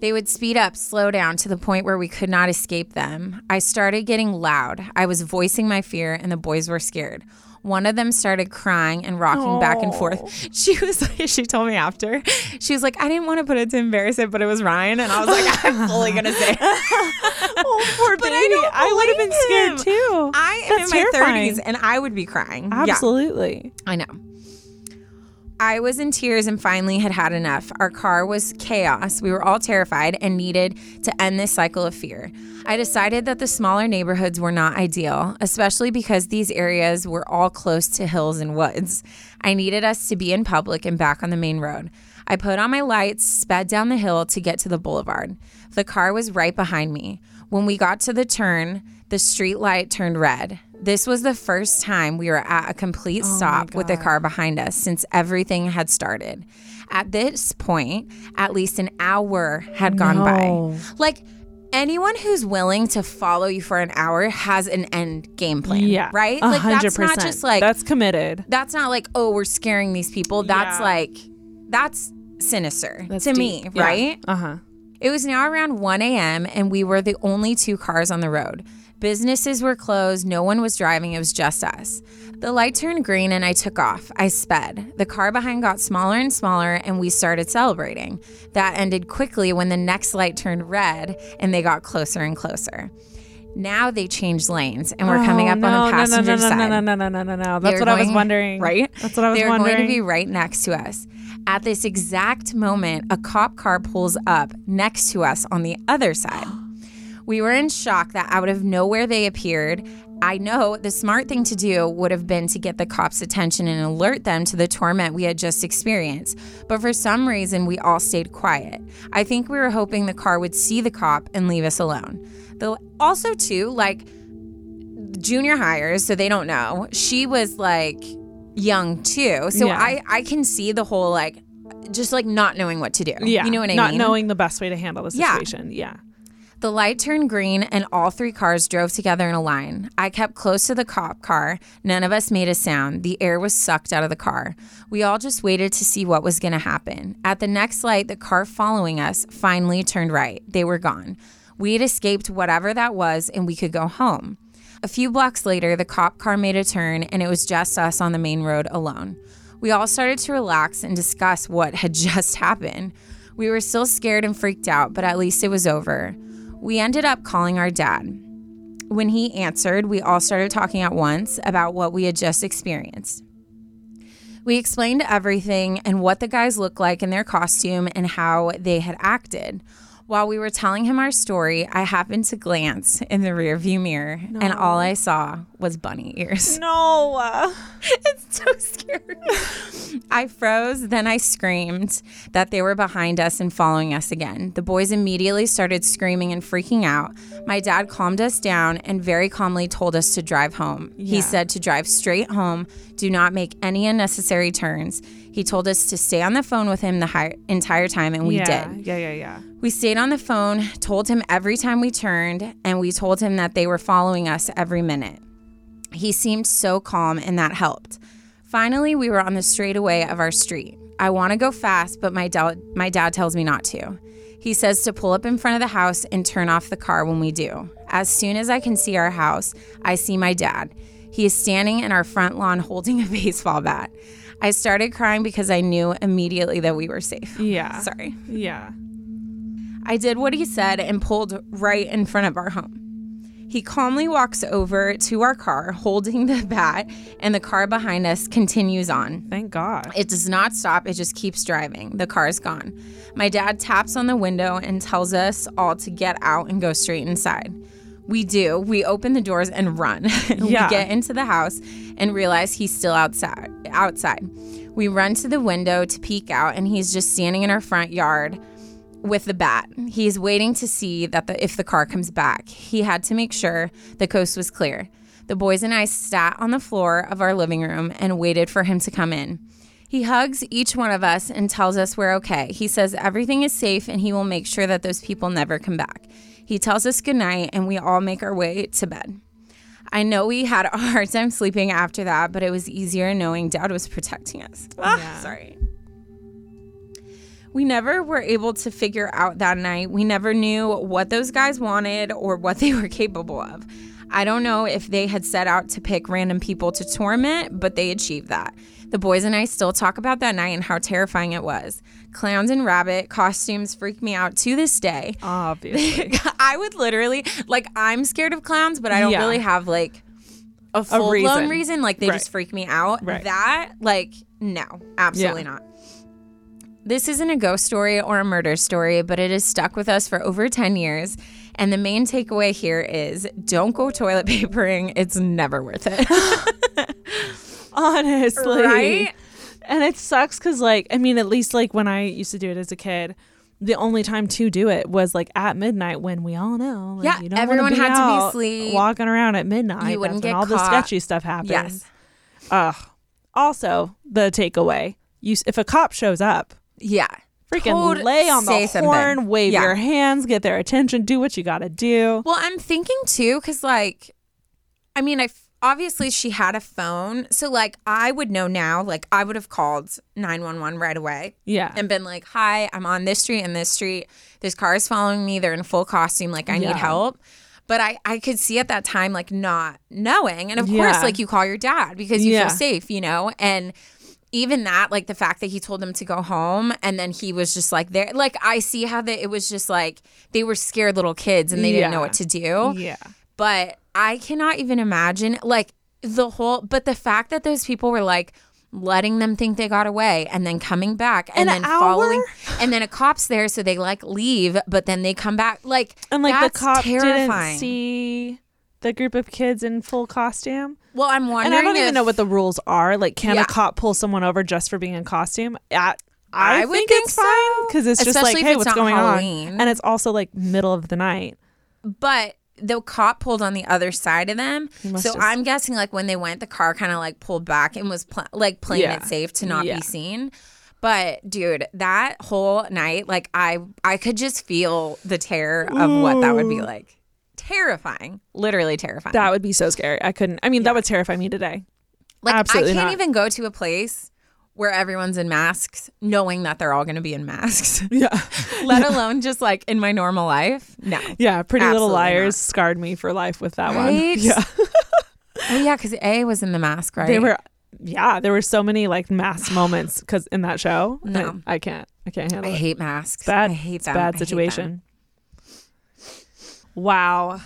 They would speed up, slow down to the point where we could not escape them. I started getting loud. I was voicing my fear, and the boys were scared. One of them started crying and rocking Aww. back and forth. She was like, she told me after, she was like, I didn't want to put it to embarrass it, but it was Ryan. And I was like, I'm fully going to say it. Oh, poor but baby. I, I would have been him. scared too. I am That's in my terrifying. thirties and I would be crying. Absolutely. Yeah. I know. I was in tears and finally had had enough. Our car was chaos. We were all terrified and needed to end this cycle of fear. I decided that the smaller neighborhoods were not ideal, especially because these areas were all close to hills and woods. I needed us to be in public and back on the main road. I put on my lights, sped down the hill to get to the boulevard. The car was right behind me. When we got to the turn, the street light turned red. This was the first time we were at a complete stop oh with the car behind us since everything had started. At this point, at least an hour had gone no. by. Like, anyone who's willing to follow you for an hour has an end game plan, yeah, right? Like, one hundred percent That's not just like... That's committed. That's not like, oh, we're scaring these people. That's yeah. like... That's sinister that's to deep. me, yeah. right? Uh-huh. It was now around one a.m. and we were the only two cars on the road. Businesses were closed. No one was driving. It was just us. The light turned green and I took off. I sped. The car behind got smaller and smaller and we started celebrating. That ended quickly when the next light turned red and they got closer and closer. Now they changed lanes and we're oh, coming up no, on the passenger no, no, no, side. No, no, no, no, no, no, no. That's what going, I was wondering. Right? That's what I was They're wondering. They're going to be right next to us. At this exact moment, a cop car pulls up next to us on the other side. We were in shock that out of nowhere they appeared. I know the smart thing to do would have been to get the cops' attention and alert them to the torment we had just experienced. But for some reason, we all stayed quiet. I think we were hoping the car would see the cop and leave us alone. The, also, too, like, junior hires, so they don't know. She was, like, young, too. So yeah. I, I can see the whole, like, just, like, not knowing what to do. Yeah. You know what I not mean? Not knowing the best way to handle the situation. Yeah. yeah. The light turned green, and all three cars drove together in a line. I kept close to the cop car. None of us made a sound. The air was sucked out of the car. We all just waited to see what was going to happen. At the next light, the car following us finally turned right. They were gone. We had escaped whatever that was, and we could go home. A few blocks later, the cop car made a turn, and it was just us on the main road alone. We all started to relax and discuss what had just happened. We were still scared and freaked out, but at least it was over. We ended up calling our dad. When he answered, we all started talking at once about what we had just experienced. We explained everything and what the guys looked like in their costume and how they had acted. While we were telling him our story, I happened to glance in the rearview mirror, no. and all I saw was bunny ears. No. It's so scary. I froze, then I screamed that they were behind us and following us again. The boys immediately started screaming and freaking out. My dad calmed us down and very calmly told us to drive home. Yeah. He said to drive straight home, do not make any unnecessary turns. He told us to stay on the phone with him the hi- entire time, and we yeah, did. Yeah, yeah, yeah. We stayed on the phone, told him every time we turned, and we told him that they were following us every minute. He seemed so calm, and that helped. Finally, we were on the straightaway of our street. I want to go fast, but my, da- my dad tells me not to. He says to pull up in front of the house and turn off the car when we do. As soon as I can see our house, I see my dad. He is standing in our front lawn holding a baseball bat. I started crying because I knew immediately that we were safe. Yeah. Sorry. Yeah. I did what he said and pulled right in front of our home. He calmly walks over to our car holding the bat, and the car behind us continues on. Thank God. It does not stop. It just keeps driving. The car is gone. My dad taps on the window and tells us all to get out and go straight inside. We do. We open the doors and run. Yeah. We get into the house and realize he's still outside. outside. We run to the window to peek out, and he's just standing in our front yard with the bat. He's waiting to see that the, if the car comes back. He had to make sure the coast was clear. The boys and I sat on the floor of our living room and waited for him to come in. He hugs each one of us and tells us we're okay. He says everything is safe, and he will make sure that those people never come back. He tells us goodnight, and we all make our way to bed. I know we had a hard time sleeping after that, but it was easier knowing Dad was protecting us. Ah, yeah. Sorry. We never were able to figure out that night. We never knew what those guys wanted or what they were capable of. I don't know if they had set out to pick random people to torment, but they achieved that. The boys and I still talk about that night and how terrifying it was. Clowns and rabbit costumes freak me out to this day. Obviously. I would literally, like, I'm scared of clowns, but I don't yeah. really have, like, a full-blown reason. reason. Like, they right. just freak me out. Right. That, like, no, absolutely yeah. not. This isn't a ghost story or a murder story, but it has stuck with us for over ten years. And the main takeaway here is don't go toilet papering. It's never worth it. Honestly. Right? And it sucks because, like, I mean, at least, like, when I used to do it as a kid, the only time to do it was, like, at midnight when we all know. Like, yeah, you don't everyone be had to be asleep. Walking around at midnight. You wouldn't That's get when all caught. The sketchy stuff happens. Yes. Ugh. Also, the takeaway. You, if a cop shows up. Yeah. Freaking Told, lay on the horn, something. Wave yeah. your hands, get their attention, do what you got to do. Well, I'm thinking, too, because, like, I mean, I obviously she had a phone. So, like, I would know now, like, I would have called nine one one right away. Yeah. And been like, hi, I'm on this street and this street. This car is following me. They're in full costume. Like, I yeah. need help. But I, I could see at that time, like, not knowing. And, of yeah. course, like, you call your dad because you yeah. feel safe, you know? And even that, like, the fact that he told them to go home and then he was just, like, there. Like, I see how that it was just, like, they were scared little kids and they yeah. didn't know what to do. Yeah. But I cannot even imagine, like, the whole, but the fact that those people were, like, letting them think they got away and then coming back and An then hour? Following. And then a cop's there, so they, like, leave, but then they come back. Like, and, like, that's the cop terrifying. Didn't see the group of kids in full costume. Well, I'm wondering. And I don't if, even know what the rules are. Like, can yeah. a cop pull someone over just for being in costume? At, I, I think would think it's so. Fine because it's Especially just like, hey, what's going Halloween. On? And it's also like middle of the night. But the cop pulled on the other side of them, so just, I'm guessing like when they went, the car kind of like pulled back and was pl- like playing yeah. it safe to not yeah. be seen. But, dude, that whole night, like I, I could just feel the terror of Ooh. What that would be like. Terrifying. Literally terrifying. That would be so scary. I couldn't. I mean, yeah. that would terrify me today. Like, Absolutely I can't not. even go to a place where everyone's in masks knowing that they're all going to be in masks. Yeah. Let yeah. alone just, like, in my normal life. No. Yeah. Pretty Absolutely Little Liars not. Scarred me for life with that right? one. Yeah. Oh, yeah, because A was in the mask, right? They were. yeah, there were so many like mask moments because in that show. No, I, I can't. I can't handle it. I hate masks. Bad. I hate that. Bad situation. Wow.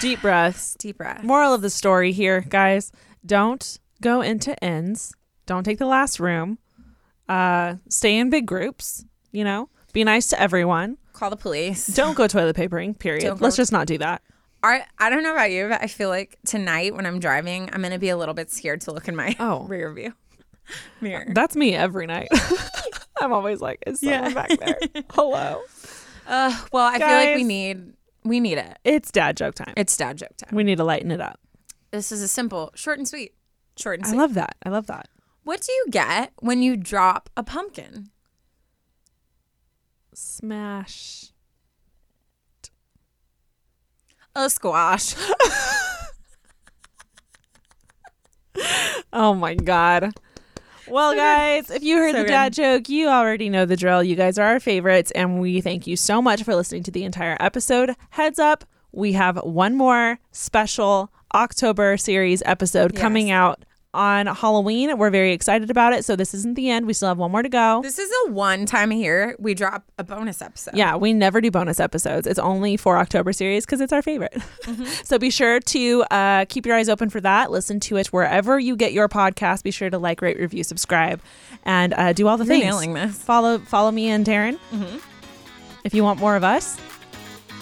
Deep breaths. Deep breath. Moral of the story here, guys. Don't go into inns. Don't take the last room. Uh, stay in big groups, you know. Be nice to everyone. Call the police. Don't go toilet papering, period. Don't Let's go- just not do that. I, I don't know about you, but I feel like tonight when I'm driving, I'm going to be a little bit scared to look in my oh. rear view mirror. That's me every night. I'm always like, is someone yeah. back there? Hello. Uh, well, I Guys, feel like we need we need it. It's dad joke time. It's dad joke time. We need to lighten it up. This is a simple, short and sweet. Short and sweet. I love that. I love that. What do you get when you drop a pumpkin? Smash. A squash. Oh my God. Well, guys, if you heard so the dad good. joke, you already know the drill. You guys are our favorites, and we thank you so much for listening to the entire episode. Heads up, we have one more special October series episode yes. coming out on Halloween. We're very excited about it, so this isn't the end. We still have one more to go. This is a one time a year we drop a bonus episode. Yeah, we never do bonus episodes. It's only for October series because it's our favorite. Mm-hmm. So be sure to uh, keep your eyes open for that. Listen to it wherever you get your podcast. Be sure to like, rate, review, subscribe, and uh, do all the You're things. Nailing this. Follow, follow me and Taryn. Mm-hmm. If you want more of us,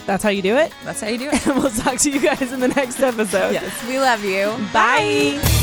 that's how you do it. That's how you do it. And we'll talk to you guys in the next episode. Yes, we love you. Bye. Bye.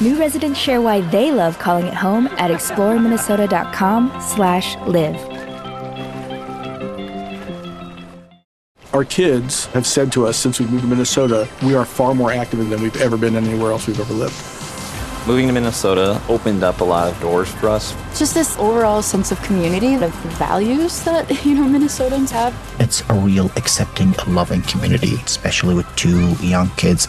New residents share why they love calling it home at explore minnesota dot com slash live. Our kids have said to us since we moved to Minnesota, we are far more active than we've ever been anywhere else we've ever lived. Moving to Minnesota opened up a lot of doors for us. Just this overall sense of community, of values that, you know, Minnesotans have. It's a real accepting, loving community, especially with two young kids.